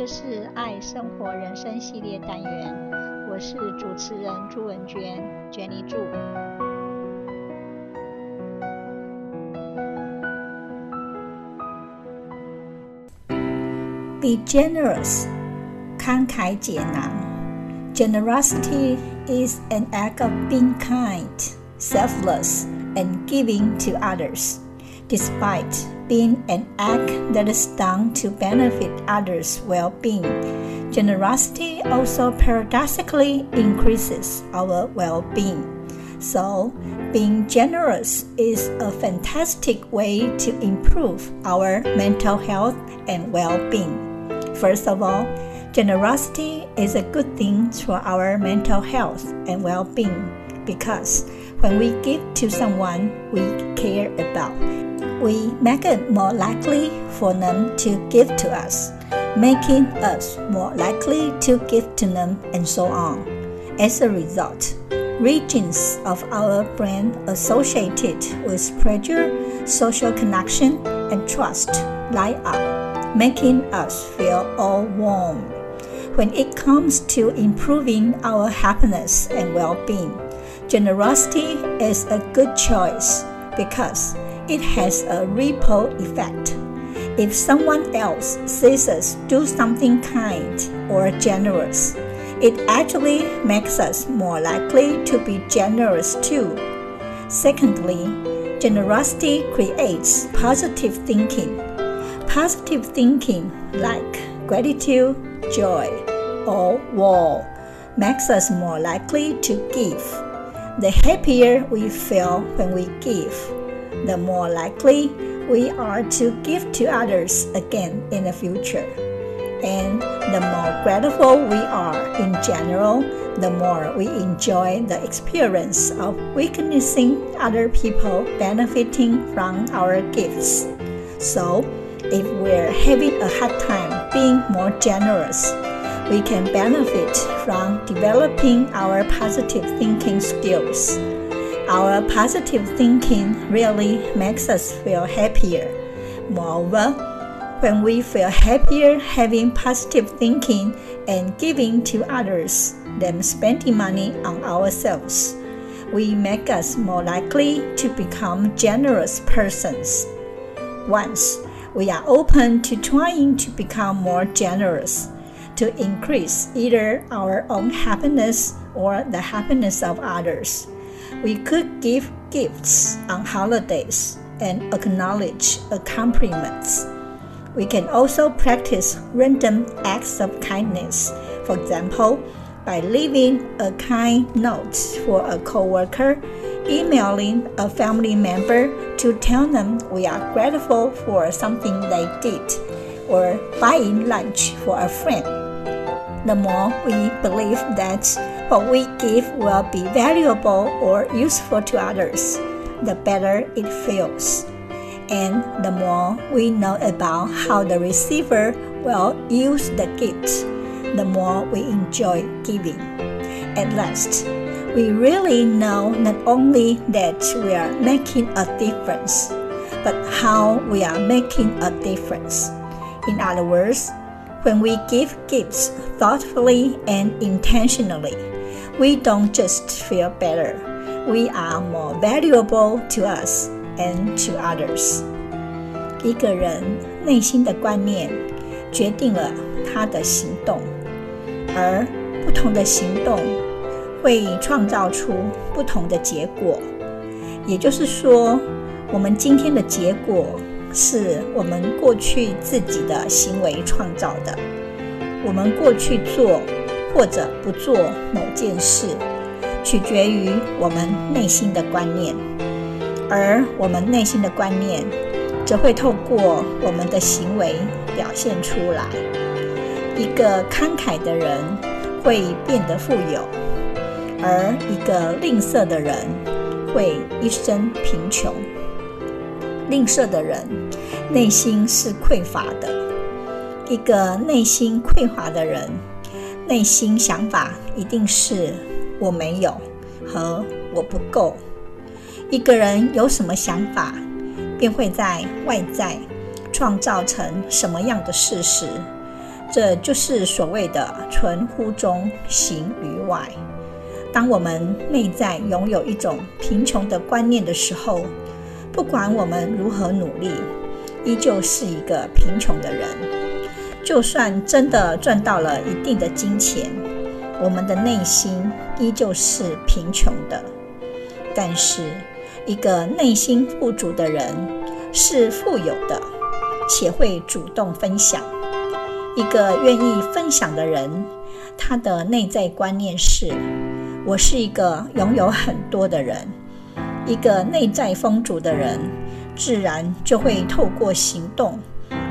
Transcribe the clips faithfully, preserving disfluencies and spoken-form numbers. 这是爱生活人生系列单元，我是主持人朱文娟 Jenny Chu。 Be generous， 慷慨解囊。 Generosity is an act of being kind, selfless, and giving to others, despite being an act that is done to benefit others' well-being. Generosity also paradoxically increases our well-being. So, being generous is a fantastic way to improve our mental health and well-being. First of all, generosity is a good thing for our mental health and well-being because when we give to someone we care about, we make it more likely for them to give to us, making us more likely to give to them, and so on. As a result, regions of our brain associated with pleasure, social connection, and trust light up, making us feel all warm. When it comes to improving our happiness and well-being, generosity is a good choice because it has a ripple effect. If someone else sees us do something kind or generous, it actually makes us more likely to be generous too. Secondly, generosity creates positive thinking. Positive thinking like gratitude, joy, or woe makes us more likely to give. The happier we feel when we give, the more likely we are to give to others again in the future. And the more grateful we are in general, the more we enjoy the experience of witnessing other people benefiting from our gifts. So, if we're having a hard time being more generous, we can benefit from developing our positive thinking skills.Our positive thinking really makes us feel happier. Moreover, when we feel happier having positive thinking and giving to others than spending money on ourselves, we make us more likely to become generous persons. Once we are open to trying to become more generous, to increase either our own happiness or the happiness of others.We could give gifts on holidays and acknowledge compliments. We can also practice random acts of kindness, for example, by leaving a kind note for a coworker, emailing a family member to tell them we are grateful for something they did, or buying lunch for a friend. The more we believe that what we give will be valuable or useful to others, the better it feels. And the more we know about how the receiver will use the gift, the more we enjoy giving. At last, we really know not only that we are making a difference, but how we are making a difference. In other words, when we give gifts thoughtfully and intentionally,We don't just feel better. We are more valuable to us and to others. 一个人内心的观念决定了他的行动，而不同的行动会创造出不同的结果。也就是说，我们今天的结果是我们过去自己的行为创造的。我们过去做或者不做某件事，取决于我们内心的观念，而我们内心的观念则会透过我们的行为表现出来。一个慷慨的人会变得富有，而一个吝啬的人会一生贫穷。吝啬的人内心是匮乏的，一个内心匮乏的人内心想法一定是我没有和我不够。一个人有什么想法，便会在外在创造成什么样的事实，这就是所谓的存乎中，行于外。当我们内在拥有一种贫穷的观念的时候，不管我们如何努力，依旧是一个贫穷的人。就算真的赚到了一定的金钱，我们的内心依旧是贫穷的。但是，一个内心富足的人是富有的，且会主动分享。一个愿意分享的人，他的内在观念是：我是一个拥有很多的人。一个内在丰足的人，自然就会透过行动，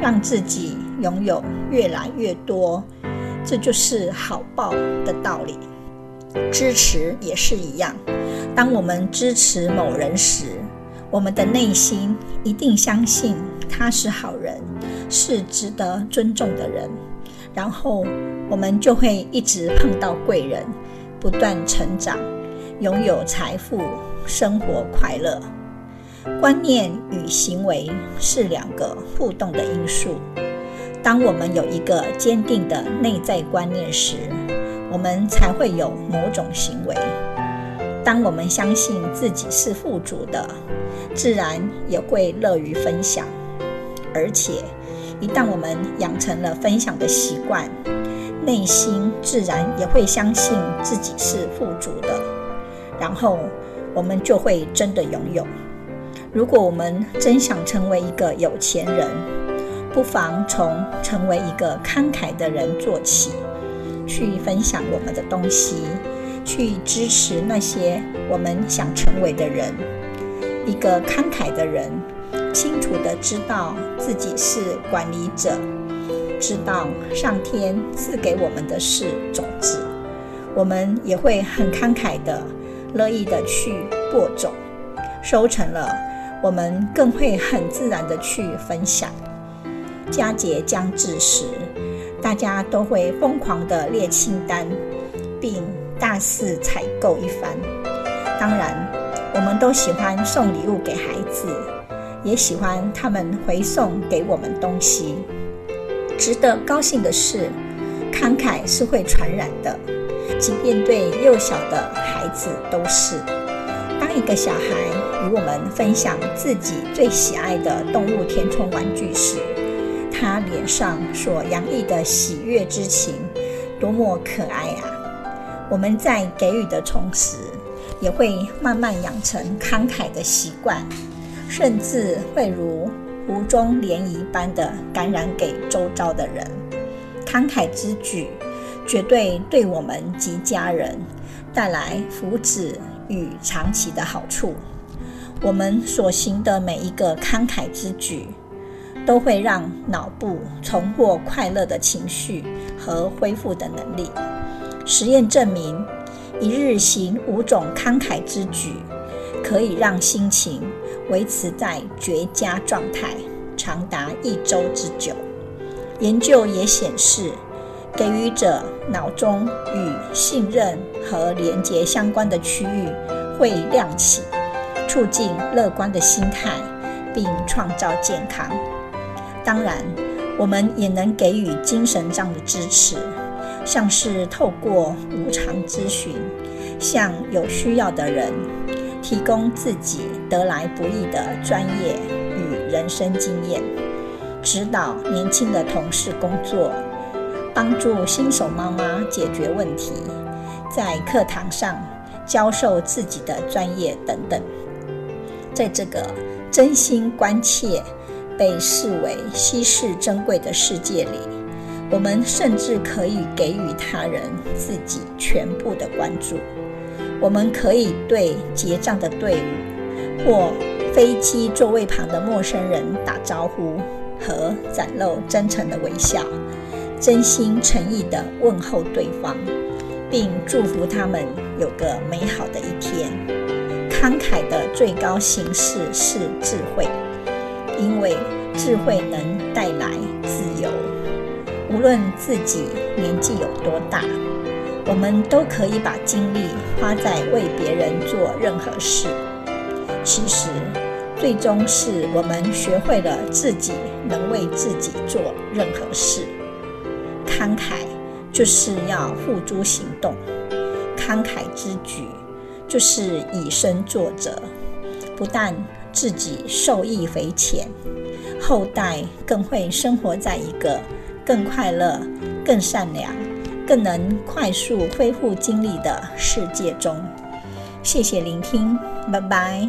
让自己拥有越来越多。这就是好报的道理。支持也是一样，当我们支持某人时，我们的内心一定相信他是好人，是值得尊重的人，然后我们就会一直碰到贵人，不断成长，拥有财富，生活快乐。观念与行为是两个互动的因素。当我们有一个坚定的内在观念时，我们才会有某种行为。当我们相信自己是富足的，自然也会乐于分享。而且，一旦我们养成了分享的习惯，内心自然也会相信自己是富足的，然后我们就会真的拥有。如果我们真想成为一个有钱人，不妨从成为一个慷慨的人做起，去分享我们的东西，去支持那些我们想成为的人。一个慷慨的人，清楚地知道自己是管理者，知道上天赐给我们的是种子，我们也会很慷慨的、乐意的去播种，收成了，我们更会很自然的去分享。佳节将至时，大家都会疯狂的列清单，并大肆采购一番。当然，我们都喜欢送礼物给孩子，也喜欢他们回送给我们东西。值得高兴的是，慷慨是会传染的，即便对幼小的孩子都是。当一个小孩与我们分享自己最喜爱的动物填充玩具时，他脸上所洋溢的喜悦之情，多么可爱啊！我们在给予的同时，也会慢慢养成慷慨的习惯，甚至会如湖中涟漪般的感染给周遭的人。慷慨之举，绝对对我们及家人带来福祉与长期的好处。我们所行的每一个慷慨之举，都会让脑部重获快乐的情绪和恢复的能力。实验证明，一日行五种慷慨之举，可以让心情维持在绝佳状态长达一周之久。研究也显示，给予者脑中与信任和连结相关的区域会亮起，促进乐观的心态，并创造健康。当然，我们也能给予精神上的支持，像是透过无偿咨询，向有需要的人提供自己得来不易的专业与人生经验，指导年轻的同事工作，帮助新手妈妈解决问题，在课堂上教授自己的专业等等。在这个真心关切被视为稀世珍贵的世界里，我们甚至可以给予他人自己全部的关注。我们可以对结账的队伍或飞机座位旁的陌生人打招呼和展露真诚的微笑，真心诚意地问候对方，并祝福他们有个美好的一天。慷慨的最高形式是智慧，因为智慧能带来自由。无论自己年纪有多大，我们都可以把精力花在为别人做任何事。其实，最终是我们学会了自己能为自己做任何事。慷慨就是要付诸行动，慷慨之举就是以身作则，不但自己受益匪浅，后代更会生活在一个更快乐、更善良、更能快速恢复精力的世界中。谢谢聆听，拜拜。